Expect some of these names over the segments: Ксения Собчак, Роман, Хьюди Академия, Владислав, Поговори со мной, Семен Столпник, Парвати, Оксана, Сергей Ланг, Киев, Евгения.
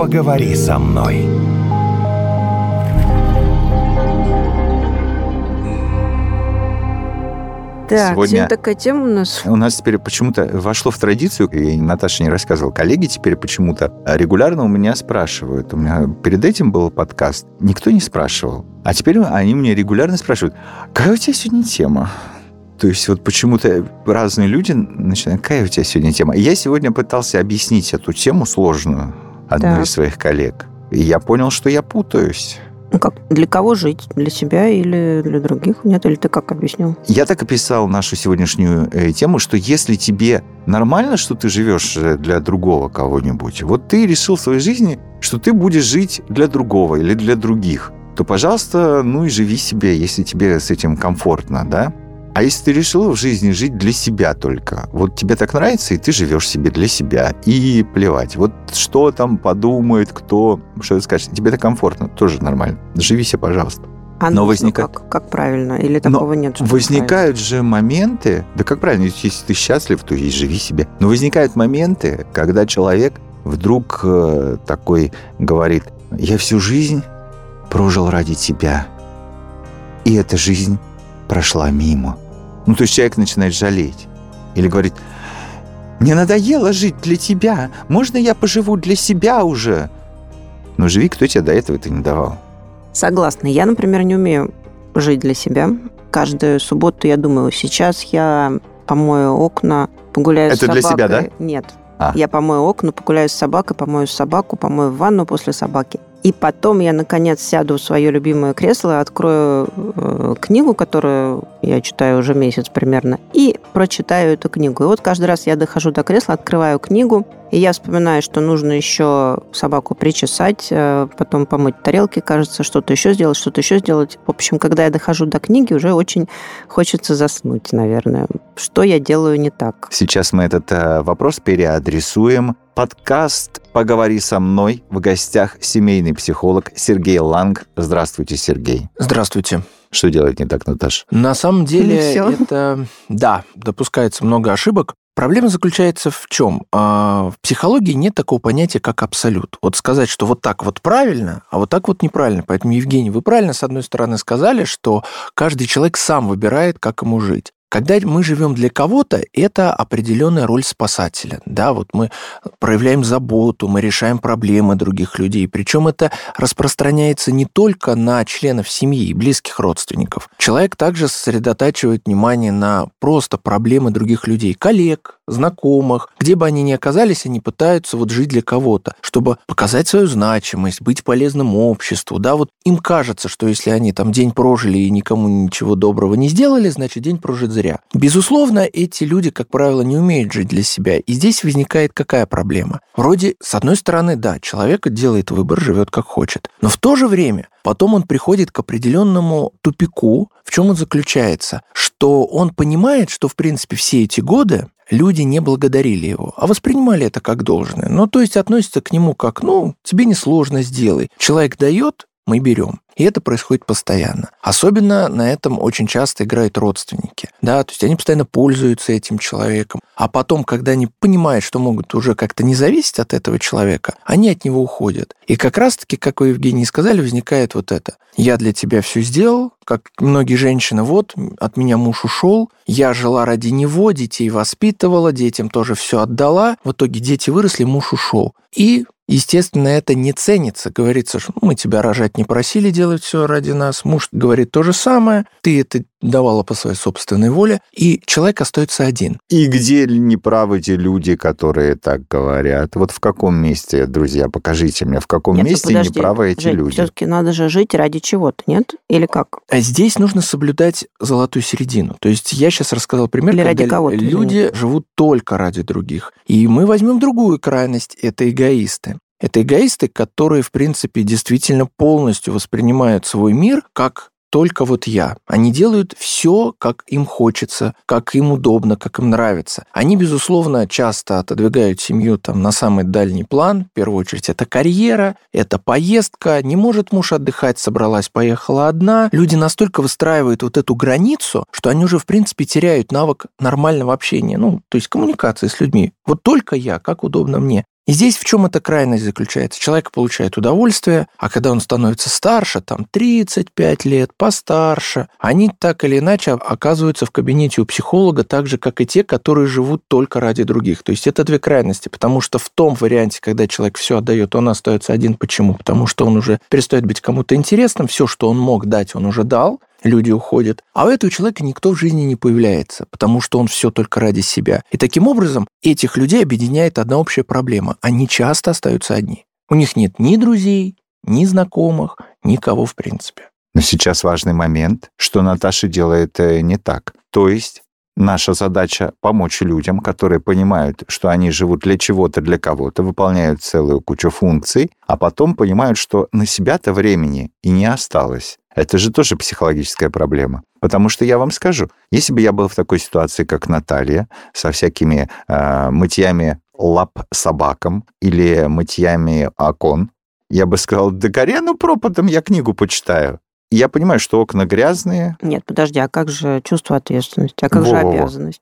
Поговори со мной. Так, сегодня такая тема у нас. У нас теперь почему-то вошло в традицию, и Наташа не рассказывала, коллеги теперь почему-то регулярно у меня спрашивают. У меня перед этим был подкаст, никто не спрашивал. А теперь они меня регулярно спрашивают, какая у тебя сегодня тема? То есть вот почему-то разные люди начинают, какая у тебя сегодня тема? И я сегодня пытался объяснить эту тему сложную одной из своих коллег. И я понял, что я путаюсь. Ну как, для кого жить? Для себя или для других? Нет, или ты как объяснил? Я так описал нашу сегодняшнюю тему, что если тебе нормально, что ты живешь для другого кого-нибудь, вот ты решил в своей жизни, что ты будешь жить для другого или для других, то, пожалуйста, ну и живи себе, если тебе с этим комфортно, да? А если ты решил в жизни жить для себя только, вот тебе так нравится, и ты живешь себе для себя, и плевать. Вот что там подумает, кто, что скажет, тебе так комфортно, тоже нормально. Живи себе, пожалуйста. А но возникает... как правильно? Или такого нет? Возникают же моменты, да как правильно, если ты счастлив, то и живи себе. Но возникают моменты, когда человек вдруг такой говорит, я всю жизнь прожил ради тебя, и эта жизнь... прошла мимо. Ну, то есть человек начинает жалеть. Или говорит, мне надоело жить для тебя, можно я поживу для себя уже? Но живи, кто тебе до этого это не давал. Согласна. Я, например, не умею жить для себя. Каждую субботу я думаю, сейчас я помою окна, погуляю с собакой. Это для себя, да? Нет. Я помою окна, погуляю с собакой, помою собаку, помою ванну после собаки. И потом я, наконец, сяду в свое любимое кресло, открою книгу, которую я читаю уже месяц примерно, и прочитаю эту книгу. И вот каждый раз я дохожу до кресла, открываю книгу, и я вспоминаю, что нужно еще собаку причесать, потом помыть тарелки, кажется, что-то еще сделать. В общем, когда я дохожу до книги, уже очень хочется заснуть, наверное. Что я делаю не так? Сейчас мы этот вопрос переадресуем. Подкаст «Поговори со мной». В гостях семейный психолог Сергей Ланг. Здравствуйте, Сергей. Здравствуйте. Что делать не так, Наташа? На самом деле, это... Да, допускается много ошибок. Проблема заключается в чем? В психологии нет такого понятия, как абсолют. Вот сказать, что вот так вот правильно, а вот так вот неправильно. Поэтому, Евгений, вы правильно, с одной стороны, сказали, что каждый человек сам выбирает, как ему жить. Когда мы живем для кого-то, это определенная роль спасателя. Да, вот мы проявляем заботу, мы решаем проблемы других людей. Причем это распространяется не только на членов семьи и близких родственников. Человек также сосредотачивает внимание на просто проблемы других людей, коллег, знакомых. Где бы они ни оказались, они пытаются вот жить для кого-то, чтобы показать свою значимость, быть полезным обществу. Да, вот им кажется, что если они там день прожили и никому ничего доброго не сделали, значит, день прожит зря. Безусловно, эти люди, как правило, не умеют жить для себя. И здесь возникает какая проблема? Вроде, с одной стороны, да, человек делает выбор, живет как хочет. Но в то же время потом он приходит к определенному тупику. В чем он заключается? Что он понимает, что, в принципе, все эти годы люди не благодарили его, а воспринимали это как должное. Ну, то есть относятся к нему как, тебе несложно, сделай. Человек дает, мы берем. И это происходит постоянно. Особенно на этом очень часто играют родственники. Да, то есть они постоянно пользуются этим человеком. А потом, когда они понимают, что могут уже как-то не зависеть от этого человека, они от него уходят. И как раз-таки, как вы, Евгений, сказали, возникает вот это. Я для тебя все сделал, как многие женщины, вот, от меня муж ушел, я жила ради него, детей воспитывала, детям тоже все отдала. В итоге дети выросли, муж ушел. И... естественно, это не ценится. Говорится, что мы тебя рожать не просили, делать все ради нас. Муж говорит то же самое. Ты это давала по своей собственной воле. И человек остается один. И где неправы те люди, которые так говорят? Вот в каком месте, друзья, покажите мне, в каком месте неправы эти люди? Все-таки надо же жить ради чего-то, нет? Или как? А здесь нужно соблюдать золотую середину. То есть я сейчас рассказал пример, когда люди живут только ради других. И мы возьмем другую крайность – это эгоисты. Это эгоисты, которые, в принципе, действительно полностью воспринимают свой мир как только вот я. Они делают все, как им хочется, как им удобно, как им нравится. Они, безусловно, часто отодвигают семью там, на самый дальний план. В первую очередь, это карьера, это поездка. Не может муж отдыхать, собралась, поехала одна. Люди настолько выстраивают вот эту границу, что они уже, в принципе, теряют навык нормального общения, то есть коммуникации с людьми. Вот только я, как удобно мне. И здесь в чем эта крайность заключается? Человек получает удовольствие, а когда он становится старше, там 35 лет, постарше, они так или иначе оказываются в кабинете у психолога так же, как и те, которые живут только ради других. То есть это две крайности, потому что в том варианте, когда человек все отдает, он остается один. Почему? Потому что он уже перестает быть кому-то интересным, все, что он мог дать, он уже дал. Люди уходят, а у этого человека никто в жизни не появляется, потому что он все только ради себя. И таким образом этих людей объединяет одна общая проблема. Они часто остаются одни. У них нет ни друзей, ни знакомых, никого в принципе. Но сейчас важный момент, что Наташа делает не так. То есть наша задача – помочь людям, которые понимают, что они живут для чего-то, для кого-то, выполняют целую кучу функций, а потом понимают, что на себя-то времени и не осталось. Это же тоже психологическая проблема. Потому что я вам скажу, если бы я был в такой ситуации, как Наталья, со всякими мытьями лап собакам или мытьями окон, я бы сказал, да горя, ну пропадом, я книгу почитаю. И я понимаю, что окна грязные. Нет, подожди, а как же чувство ответственности? А как же обязанность?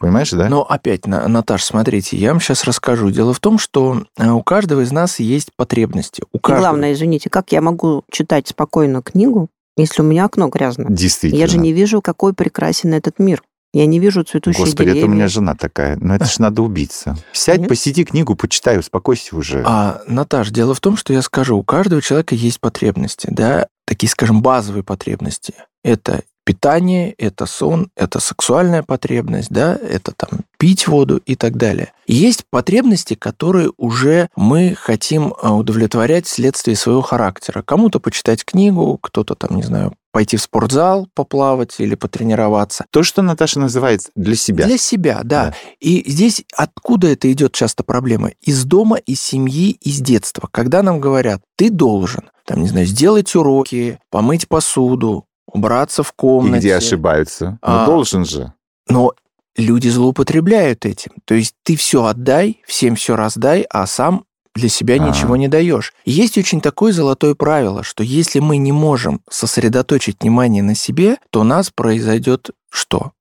Понимаешь, да? Но опять, Наташ, смотрите, я вам сейчас расскажу. Дело в том, что у каждого из нас есть потребности. И главное, извините, как я могу читать спокойно книгу, если у меня окно грязное? Действительно. Я же не вижу, какой прекрасен этот мир. Я не вижу цветущие деревья. Это у меня жена такая. Но это же надо убиться. Сядь, посиди книгу, почитай, успокойся уже. Наташ, дело в том, что я скажу, у каждого человека есть потребности, да? Такие, скажем, базовые потребности. Это питание, это сон, это сексуальная потребность, да, это там пить воду и так далее. И есть потребности, которые уже мы хотим удовлетворять вследствие своего характера. Кому-то почитать книгу, кто-то там, не знаю, пойти в спортзал, поплавать или потренироваться. То, что Наташа называет для себя. Для себя, да. И здесь откуда это идет часто проблема? Из дома, из семьи, из детства. Когда нам говорят, ты должен, там, не знаю, сделать уроки, помыть посуду, убраться в комнате. И где ошибаются? Но должен же. Но люди злоупотребляют этим. То есть ты все отдай, всем все раздай, а сам для себя ничего не даешь. Есть очень такое золотое правило, что если мы не можем сосредоточить внимание на себе, то у нас произойдет что?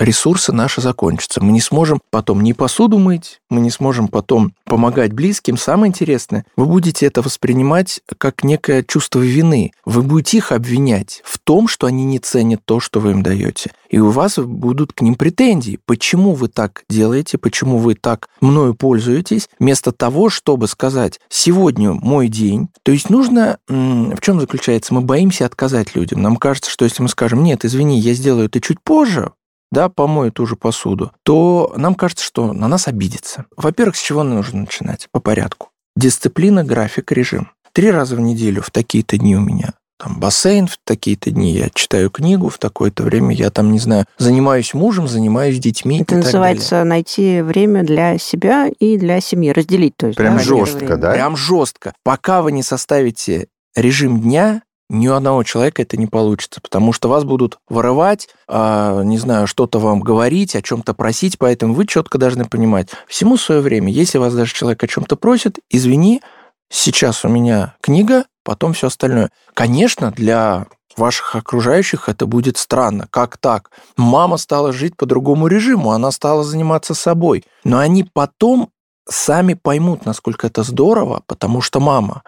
Ресурсы наши закончатся. Мы не сможем потом ни посуду мыть, мы не сможем потом помогать близким. Самое интересное, вы будете это воспринимать как некое чувство вины. Вы будете их обвинять в том, что они не ценят то, что вы им даете. И у вас будут к ним претензии. Почему вы так делаете, почему вы так мною пользуетесь, вместо того, чтобы сказать, сегодня мой день. То есть нужно... В чем заключается? Мы боимся отказать людям. Нам кажется, что если мы скажем, нет, извини, я сделаю это чуть позже, да, помою ту же посуду, то нам кажется, что на нас обидится. Во-первых, с чего нужно начинать? По порядку. Дисциплина, график, режим. 3 раза в неделю в такие-то дни у меня там бассейн, в такие-то дни я читаю книгу, в такое-то время я там, не знаю, занимаюсь мужем, занимаюсь детьми. Это и так называется далее. Найти время для себя и для семьи, разделить. То есть, прям да, жестко, да? Прям жестко. Пока вы не составите режим дня, ни у одного человека это не получится, потому что вас будут вырывать, не знаю, что-то вам говорить, о чем-то просить, поэтому вы четко должны понимать, всему свое время. Если вас даже человек о чем-то просит, извини, сейчас у меня книга, потом все остальное. Конечно, для ваших окружающих это будет странно. Как так? Мама стала жить по другому режиму, она стала заниматься собой, но они потом сами поймут, насколько это здорово, потому что мама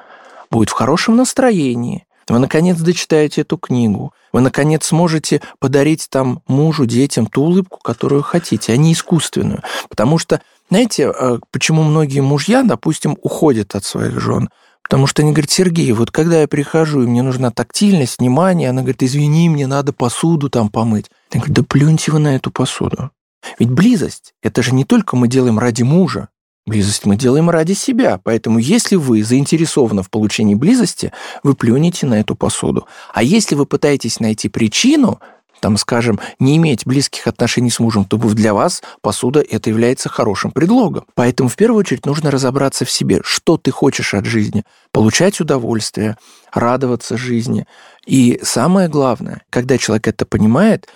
будет в хорошем настроении. Вы, наконец, дочитаете эту книгу. Вы, наконец, сможете подарить там мужу, детям ту улыбку, которую хотите, а не искусственную. Потому что, знаете, почему многие мужья, допустим, уходят от своих жен? Потому что они говорят, Сергей, вот когда я прихожу, и мне нужна тактильность, внимание, она говорит, извини, мне надо посуду там помыть. Я говорю, да плюньте вы на эту посуду. Ведь близость, это же не только мы делаем ради мужа. Близость мы делаем ради себя, поэтому если вы заинтересованы в получении близости, вы плюнете на эту посуду. А если вы пытаетесь найти причину, там, скажем, не иметь близких отношений с мужем, то для вас посуда это является хорошим предлогом. Поэтому в первую очередь нужно разобраться в себе, что ты хочешь от жизни, получать удовольствие, радоваться жизни. И самое главное, когда человек это понимает,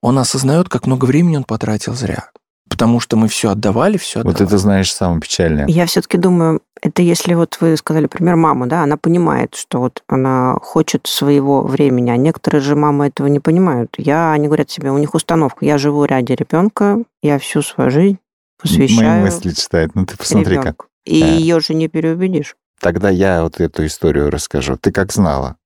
он осознает, как много времени он потратил зря. Потому что мы все отдавали, Вот это, знаешь, самое печальное. Я все-таки думаю, это если вот вы сказали, например, маму, да, она понимает, что вот она хочет своего времени, а некоторые же мамы этого не понимают. Они говорят себе, у них установка, я живу ради ребенка, я всю свою жизнь посвящаю. Мои мысли читает, ну ты посмотри ребенку. Как. И ее же не переубедишь. Тогда я вот эту историю расскажу. Ты как знала?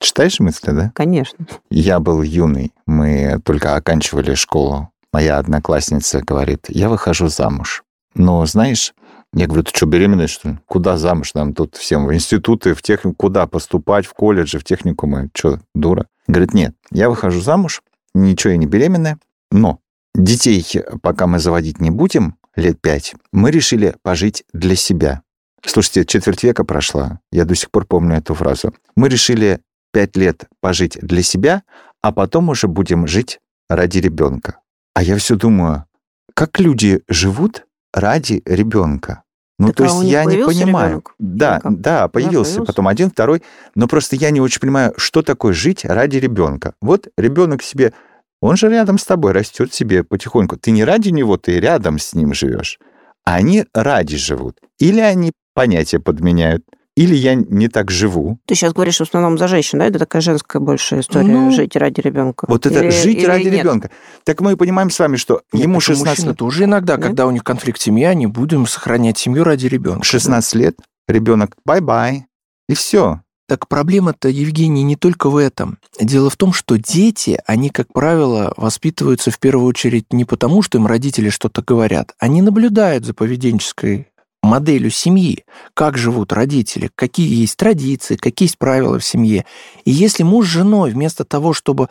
Читаешь мысли, да? Конечно. Я был юный, мы только оканчивали школу. Моя одноклассница говорит, я выхожу замуж. Но знаешь, я говорю, ты что, беременная, что ли? Куда замуж нам тут всем? В институты, в техникум, куда поступать, в колледжи, в техникумы? Что, дура? Говорит, нет, я выхожу замуж, ничего я не беременная, но детей, пока мы заводить не будем, лет 5, мы решили пожить для себя. Слушайте, четверть века прошла, я до сих пор помню эту фразу. Мы решили 5 лет пожить для себя, а потом уже будем жить ради ребенка. А я все думаю, как люди живут ради ребенка? Ну, так, то есть я не понимаю. Ребенок? Да, да, появился, потом один, второй. Но просто я не очень понимаю, что такое жить ради ребенка. Вот ребенок себе, он же рядом с тобой растет себе потихоньку. Ты не ради него, ты рядом с ним живешь. А они ради живут. Или они понятия подменяют, или я не так живу. Ты сейчас говоришь в основном за женщин, да? Это такая женская большая история, ну, жить ради ребенка. Вот это или, жить или ради ребенка. Так мы понимаем с вами, что нет, ему 16 лет. Мужчины тоже иногда, да? Когда у них конфликт семьи, они будем сохранять семью ради ребенка. 16 лет, ребенок, бай-бай, и все. Так проблема-то, Евгений, не только в этом. Дело в том, что дети, они, как правило, воспитываются в первую очередь не потому, что им родители что-то говорят. Они наблюдают за поведенческой моделью семьи, как живут родители, какие есть традиции, какие есть правила в семье. И если муж с женой вместо того, чтобы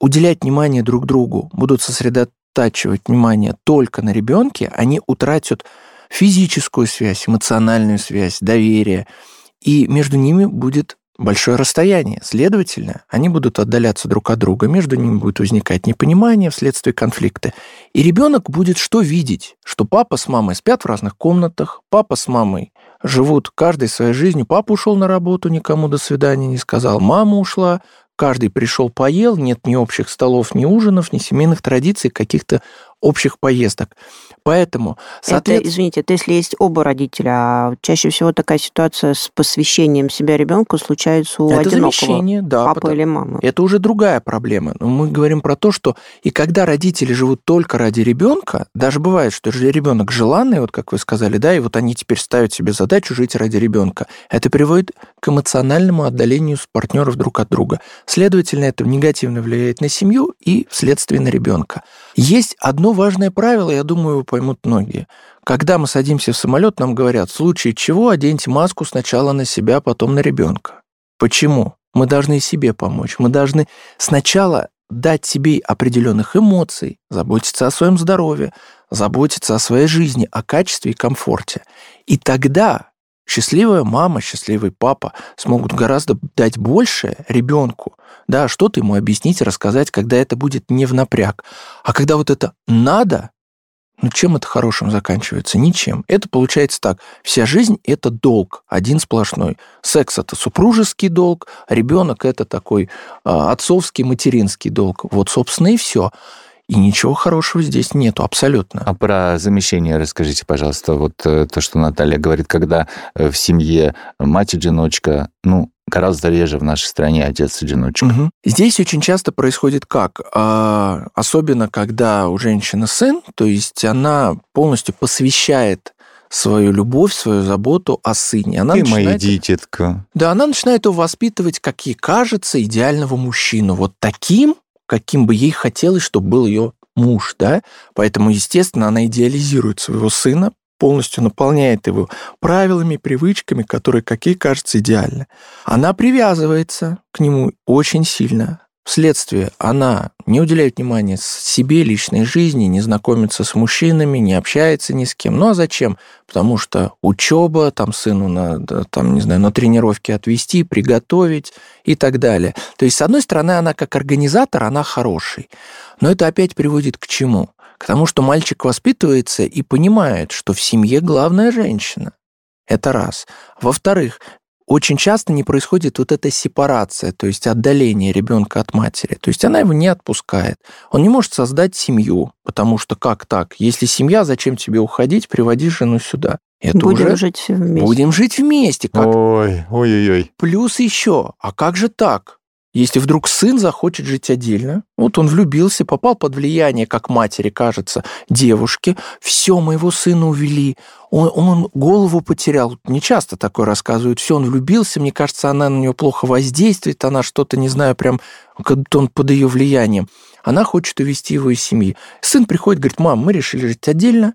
уделять внимание друг другу, будут сосредотачивать внимание только на ребенке, они утратят физическую связь, эмоциональную связь, доверие, и между ними будет большое расстояние. Следовательно, они будут отдаляться друг от друга, между ними будет возникать непонимание вследствие конфликта. И ребенок будет что видеть? Что папа с мамой спят в разных комнатах, папа с мамой живут каждой своей жизнью, папа ушел на работу, никому до свидания не сказал, мама ушла, каждый пришел, поел, нет ни общих столов, ни ужинов, ни семейных традиций, каких-то общих поездок. Поэтому... Это, извините, это если есть оба родителя. Чаще всего такая ситуация с посвящением себя ребенку случается у одинокого, да, папы или мамы. Это уже другая проблема. Но мы говорим про то, что и когда родители живут только ради ребенка, даже бывает, что ребенок желанный, вот как вы сказали, да, и вот они теперь ставят себе задачу жить ради ребенка. Это приводит к эмоциональному отдалению партнеров друг от друга. Следовательно, это негативно влияет на семью и вследствие на ребенка. Есть одно важное правило, я думаю, его поймут многие. Когда мы садимся в самолет, нам говорят, в случае чего оденьте маску сначала на себя, потом на ребенка. Почему? Мы должны себе помочь. Мы должны сначала дать себе определенных эмоций, заботиться о своем здоровье, заботиться о своей жизни, о качестве и комфорте. И тогда счастливая мама, счастливый папа смогут гораздо дать больше ребенку, да, что-то ему объяснить, рассказать, когда это будет не в напряг. А когда вот это надо, ну чем это хорошим заканчивается? Ничем. Это получается так. Вся жизнь – это долг, один сплошной. Секс – это супружеский долг, ребенок – это такой отцовский, материнский долг. Вот, собственно, и все. И ничего хорошего здесь нету абсолютно. А про замещение расскажите, пожалуйста. Вот то, что Наталья говорит, когда в семье мать-одиночка, ну, гораздо реже в нашей стране отец-одиночка. Угу. Здесь очень часто происходит как? Особенно, когда у женщины сын, то есть она полностью посвящает свою любовь, свою заботу о сыне. Она начинает, моя дитятка. Да, она начинает его воспитывать, как ей кажется, идеального мужчину. Вот таким, каким бы ей хотелось, чтобы был ее муж, да? Поэтому, естественно, она идеализирует своего сына, полностью наполняет его правилами, привычками, которые, как ей кажется, идеальны. Она привязывается к нему очень сильно. Вследствие она не уделяет внимания себе, личной жизни, не знакомится с мужчинами, не общается ни с кем. Ну а зачем? Потому что учеба, там сыну надо, там, не знаю, на тренировки отвезти, приготовить и так далее. То есть, с одной стороны, она как организатор, она хороший. Но это опять приводит к чему? К тому, что мальчик воспитывается и понимает, что в семье главная женщина. Это раз. Во-вторых, очень часто не происходит вот эта сепарация, то есть отдаление ребенка от матери. То есть она его не отпускает. Он не может создать семью, потому что как так? Если семья, зачем тебе уходить? Приводи жену сюда. Это будем уже... жить все вместе. Будем жить вместе. Как... Ой, ой-ой-ой. Плюс еще. А как же так? Если вдруг сын захочет жить отдельно, вот он влюбился, попал под влияние, как матери кажется, девушки, все, моего сына увели, он голову потерял, не часто такое рассказывают, все, он влюбился, мне кажется, она на него плохо воздействует, она что-то, не знаю, прям, как будто он под ее влиянием, она хочет увести его из семьи. Сын приходит, говорит, мам, мы решили жить отдельно.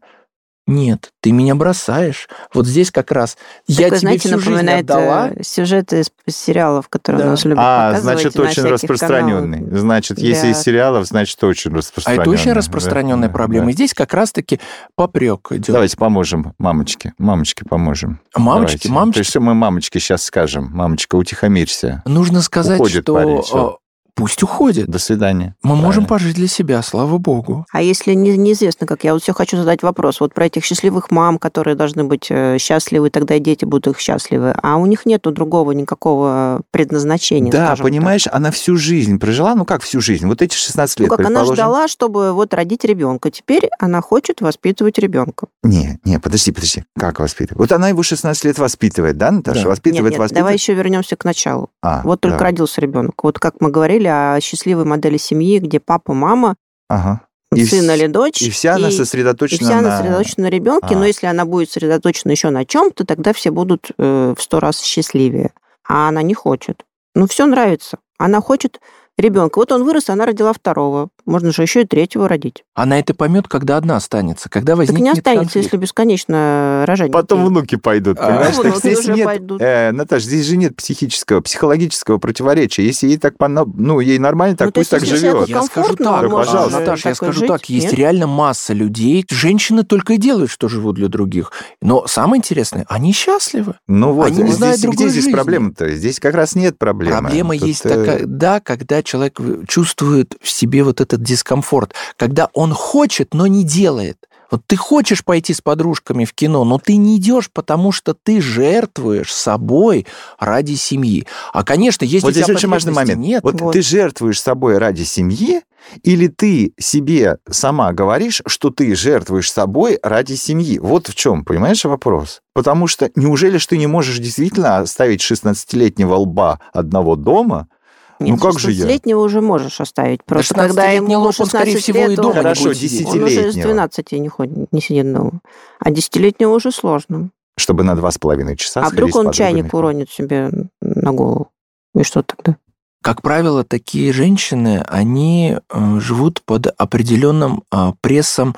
Нет, ты меня бросаешь. Вот здесь как раз так, я тебе знаете, всю жизнь отдала. Сюжеты из сериалов, которые да. у нас любят показывать. Значит, очень распространенный. Каналах. Значит, если из сериалов, значит, очень распространенный. А это очень распространенная да, проблема. Да. И здесь как раз-таки попрек идет. Давайте поможем мамочке. Мамочке поможем. Мамочки, мамочки. То есть мы мамочке сейчас скажем. Мамочка, утихомирься. Нужно сказать, уходит что... Парень, пусть уходит. До свидания. Мы правильно. Можем пожить для себя, слава богу. А если неизвестно, как я вот все хочу задать вопрос, вот про этих счастливых мам, которые должны быть счастливы, тогда и дети будут их счастливы, а у них нету другого никакого предназначения. Да, понимаешь, так. Она всю жизнь прожила, ну как всю жизнь, вот эти 16 лет, предположим. Она ждала, чтобы вот родить ребенка, теперь она хочет воспитывать ребенка. Не, подожди, как воспитывать? Вот она его 16 лет воспитывает, да, Наташа? Да. Воспитывает. Давай еще вернемся к началу. Вот только родился ребенок, вот как мы говорили, о счастливой модели семьи, где папа, мама, сын или дочь. И вся она сосредоточена на ребенке, но если она будет сосредоточена еще на чем-то, тогда все будут в 100 раз счастливее. А она не хочет. Ну, все нравится. Она хочет ребенка. Вот он вырос, она родила второго. Можно же еще и третьего родить. Она это поймет, когда одна останется, когда возникнет конфликт. Так не останется, если бесконечно рожать. Потом внуки пойдут. Наташа, здесь же нет психологического противоречия. Если ей так, ну, ей нормально, так пусть так живет. Я скажу так, пожалуйста. Наташа, я скажу так, есть реально масса людей. Женщины только и делают, что живут для других. Но самое интересное, они счастливы. Ну вот, где здесь проблема-то? Здесь как раз нет проблемы. Проблема есть тогда, когда человек чувствует в себе вот этот дискомфорт, когда он хочет, но не делает. Вот ты хочешь пойти с подружками в кино, но ты не идешь, потому что ты жертвуешь собой ради семьи. А, конечно, есть у тебя потребности. Вот здесь очень важный момент. Нет, вот ты жертвуешь собой ради семьи, или ты себе сама говоришь, что ты жертвуешь собой ради семьи. Вот в чем, понимаешь, вопрос. Потому что неужели ж ты не можешь действительно оставить 16-летнего лба одного дома? Нет, ну как же я? 16-летнего уже можешь оставить. Просто когда ему 16 лет, и дома хорошо, он уже с 12 не сидит дома. А 10-летнего уже сложно. Чтобы на 2,5 часа... А вдруг он чайник уронит себе на голову? И что тогда? Как правило, такие женщины, они живут под определенным прессом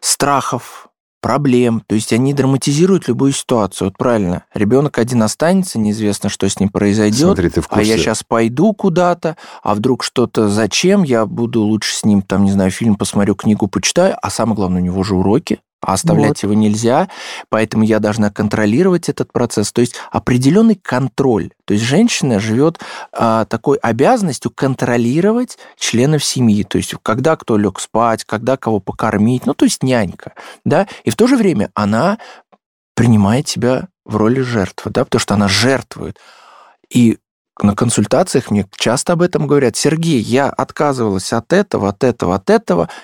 страхов, проблем, то есть они драматизируют любую ситуацию. Вот правильно, ребенок один останется, неизвестно, что с ним произойдет. Смотри, ты в курсе. А я сейчас пойду куда-то, а вдруг что-то зачем, я буду лучше с ним, там, не знаю, фильм посмотрю, книгу почитаю, а самое главное, у него же уроки, а оставлять его нельзя, поэтому я должна контролировать этот процесс. То есть определенный контроль. То есть женщина живет такой обязанностью контролировать членов семьи. То есть когда кто лег спать, когда кого покормить. Ну, то есть нянька. Да? И в то же время она принимает себя в роли жертвы, да? Потому что она жертвует. И на консультациях мне часто об этом говорят. Сергей, я отказывалась от этого.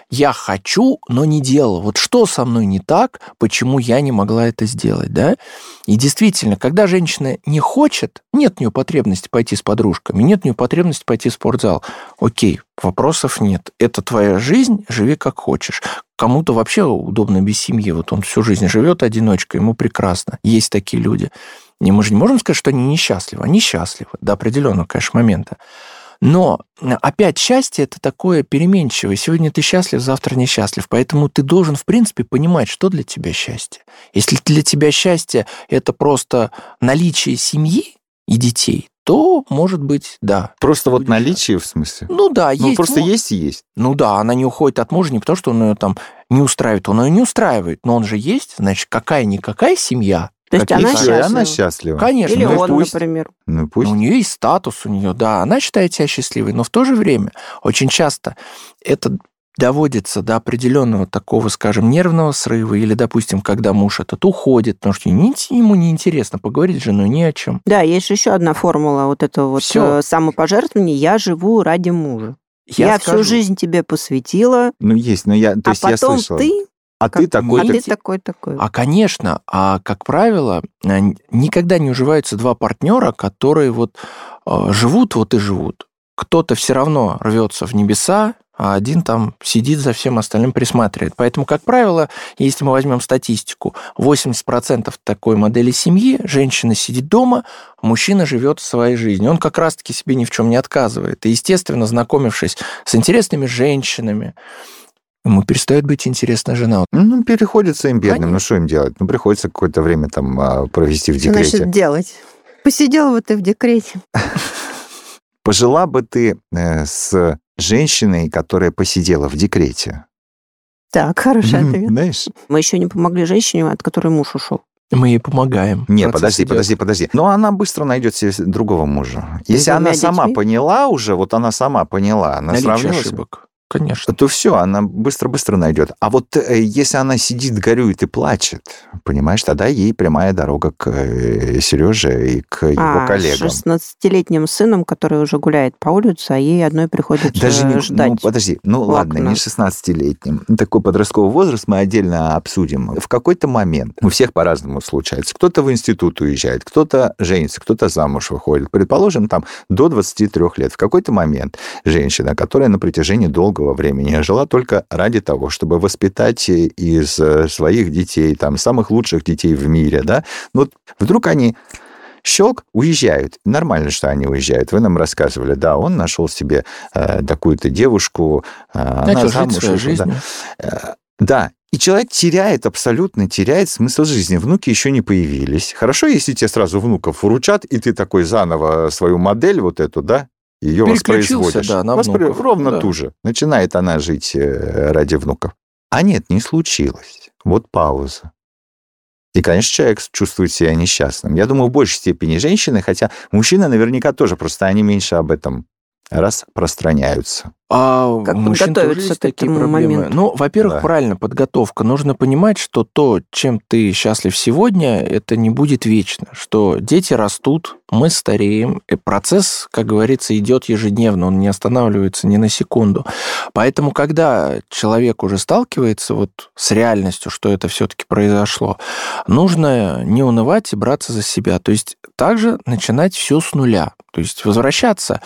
Я хочу, но не делала. Вот что со мной не так, почему я не могла это сделать, да? И действительно, когда женщина не хочет, нет у нее потребности пойти с подружками, нет у нее потребности пойти в спортзал. Окей, вопросов нет. Это твоя жизнь, живи как хочешь. Кому-то вообще удобно без семьи. Вот он всю жизнь живет одиночкой, ему прекрасно. Есть такие люди. И мы же не можем сказать, что они несчастливы. Они счастливы до определенного, конечно, момента. Но опять счастье – это такое переменчивое. Сегодня ты счастлив, завтра несчастлив. Поэтому ты должен, в принципе, понимать, что для тебя счастье. Если для тебя счастье – это просто наличие семьи и детей, то, может быть, да. Просто вот наличие, в смысле? Ну да, есть. Ну просто есть и есть. Ну да, она не уходит от мужа не потому, что он ее там не устраивает. Он ее не устраивает, но он же есть. Значит, какая-никакая семья. То есть она счастлива? Конечно. Или он, например. Ну, у нее есть статус, она считает себя счастливой, но в то же время очень часто это доводится до определенного такого, скажем, нервного срыва, или, допустим, когда муж этот уходит, потому что ему неинтересно поговорить с женой ни о чем. Да, есть же еще одна формула вот этого вот самопожертвования «я живу ради мужа». Я всю жизнь тебе посвятила, потом ты... А ты такой. А, конечно, как правило, никогда не уживаются два партнера, которые живут. кто-то все равно рвется в небеса, а один там сидит за всем остальным, присматривает. Поэтому, как правило, если мы возьмем статистику, 80% такой модели семьи, женщина сидит дома, мужчина живет своей жизнью. Он как раз-таки себе ни в чем не отказывает. И, естественно, знакомившись с интересными женщинами, ему перестает быть интересна жена. Ну, переходится им бедным. Понятно. Ну, что им делать? Ну, приходится какое-то время там провести в декрете. Что значит делать? Посидела бы ты в декрете. Пожила бы ты с женщиной, которая посидела в декрете? Так, хороший ответ. Знаешь? Мы еще не помогли женщине, от которой муж ушел. Мы ей помогаем. Не, подожди. Но она быстро найдет себе другого мужа. Если она сама поняла уже, она сравнила ошибок. Конечно. То все, она быстро-быстро найдет. А вот если она сидит, горюет и плачет, понимаешь, тогда ей прямая дорога к Сереже и к его коллегам. С 16-летним сыном, который уже гуляет по улице, а ей одной приходится ждать. Ладно, не 16-летним. Такой подростковый возраст мы отдельно обсудим. В какой-то момент у всех по-разному случается. Кто-то в институт уезжает, кто-то женится, кто-то замуж выходит. Предположим, там до 23 лет. В какой-то момент женщина, которая на протяжении долгого времени жила только ради того, чтобы воспитать из своих детей, там, самых лучших детей в мире, да, но вот вдруг они уезжают. Нормально, что они уезжают. Вы нам рассказывали, да, он нашел себе такую-то девушку, она замуж ушла. Да, и человек теряет смысл жизни. Внуки еще не появились. Хорошо, если тебе сразу внуков вручат, и ты такой заново свою модель вот эту, да, ее воспроизводишь. Да, на внуков. Ровно да. Ту же. Начинает она жить ради внуков. А нет, не случилось. Вот пауза. И, конечно, человек чувствует себя несчастным. Я думаю, в большей степени женщины, хотя мужчины наверняка тоже, просто они меньше об этом распространяются. А как подготовиться к таким моментам? Ну, во-первых, правильно, подготовка. Нужно понимать, что то, чем ты счастлив сегодня, это не будет вечно. Что дети растут, мы стареем, и процесс, как говорится, идет ежедневно, он не останавливается ни на секунду. Поэтому, когда человек уже сталкивается вот с реальностью, что это все-таки произошло, нужно не унывать и браться за себя. То есть также начинать все с нуля. То есть возвращаться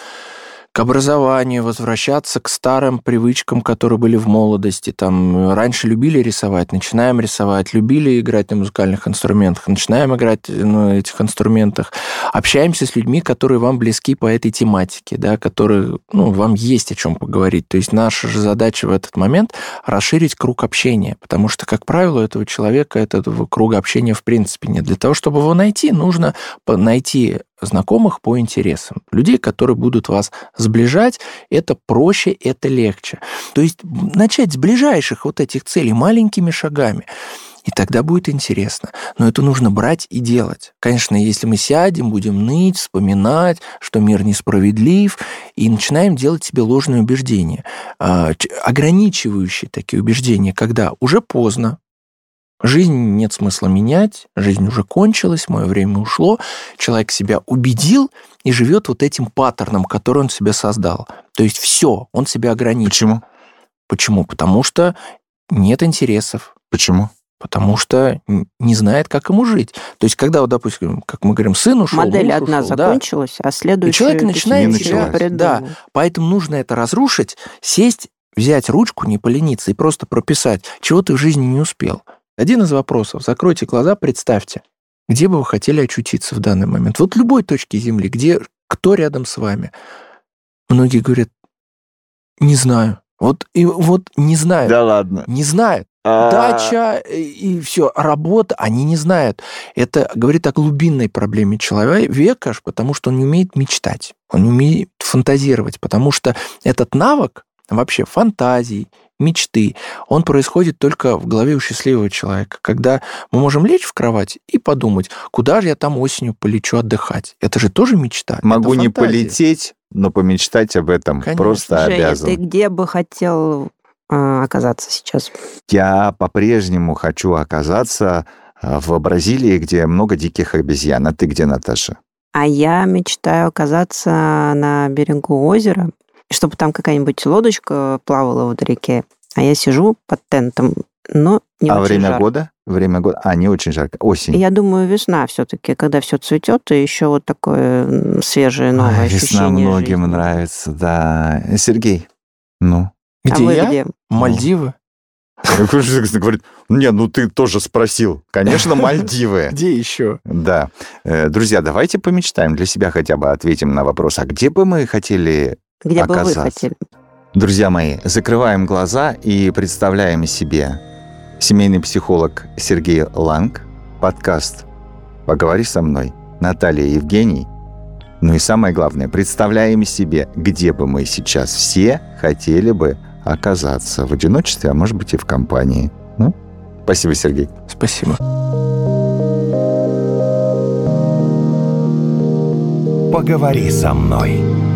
к образованию, возвращаться к старым привычкам, которые были в молодости. Там, раньше любили рисовать, начинаем рисовать, любили играть на музыкальных инструментах, начинаем играть на этих инструментах. Общаемся с людьми, которые вам близки по этой тематике, да, которые, вам есть о чем поговорить. То есть наша же задача в этот момент расширить круг общения, потому что, как правило, у этого человека этого круга общения в принципе нет. Для того, чтобы его найти, нужно найти знакомых по интересам, людей, которые будут вас сближать, это проще, это легче. То есть начать с ближайших вот этих целей маленькими шагами, и тогда будет интересно. Но это нужно брать и делать. Конечно, если мы сядем, будем ныть, вспоминать, что мир несправедлив, и начинаем делать себе ложные убеждения, ограничивающие такие убеждения, когда уже поздно, жизнь нет смысла менять, жизнь уже кончилась, мое время ушло, человек себя убедил и живет вот этим паттерном, который он себе создал. То есть все, он себя ограничил. Почему? Потому что нет интересов. Почему? Потому что не знает, как ему жить. То есть, когда, допустим, как мы говорим, сын ушел, модель муж одна ушел, закончилась, а следующая... И человек начинает себя придумывать. Да, поэтому нужно это разрушить, сесть, взять ручку, не полениться и просто прописать, чего ты в жизни не успел. Один из вопросов. Закройте глаза, представьте, где бы вы хотели очутиться в данный момент. Вот в любой точке Земли, кто рядом с вами. Многие говорят, не знаю. Вот не знают. Да ладно. Не знают. Дача и все, работа, они не знают. Это говорит о глубинной проблеме человека, потому что он не умеет мечтать, он не умеет фантазировать, потому что этот навык вообще фантазий, мечты, он происходит только в голове у счастливого человека, когда мы можем лечь в кровать и подумать, куда же я там осенью полечу отдыхать. Это же тоже мечта. Могу не полететь, но помечтать об этом просто обязан. Ты где бы хотел оказаться сейчас? Я по-прежнему хочу оказаться в Бразилии, где много диких обезьян. А ты где, Наташа? А я мечтаю оказаться на берегу озера, чтобы там какая-нибудь лодочка плавала вдалеке, а я сижу под тентом но не очень жарко. А время года? Время года? А, не очень жарко. Осень. Я думаю, весна все-таки, когда все цветет, и еще вот такое свежее новое ощущение. Весна многим жизни. Нравится, да. Сергей, ну? Где а я? Где? Мальдивы? Говорит, не, ну ты тоже спросил. Конечно, Мальдивы. Где еще? Да. Друзья, давайте помечтаем для себя хотя бы, ответим на вопрос, а где бы мы хотели оказаться? Где бы вы хотели? Друзья мои, закрываем глаза и представляем себе. Семейный психолог Сергей Ланг, подкаст «Поговори со мной», Наталья и Евгений. Ну и самое главное, представляем себе, где бы мы сейчас все хотели бы оказаться в одиночестве, а может быть и в компании. Ну, спасибо, Сергей. Спасибо. Поговори со мной.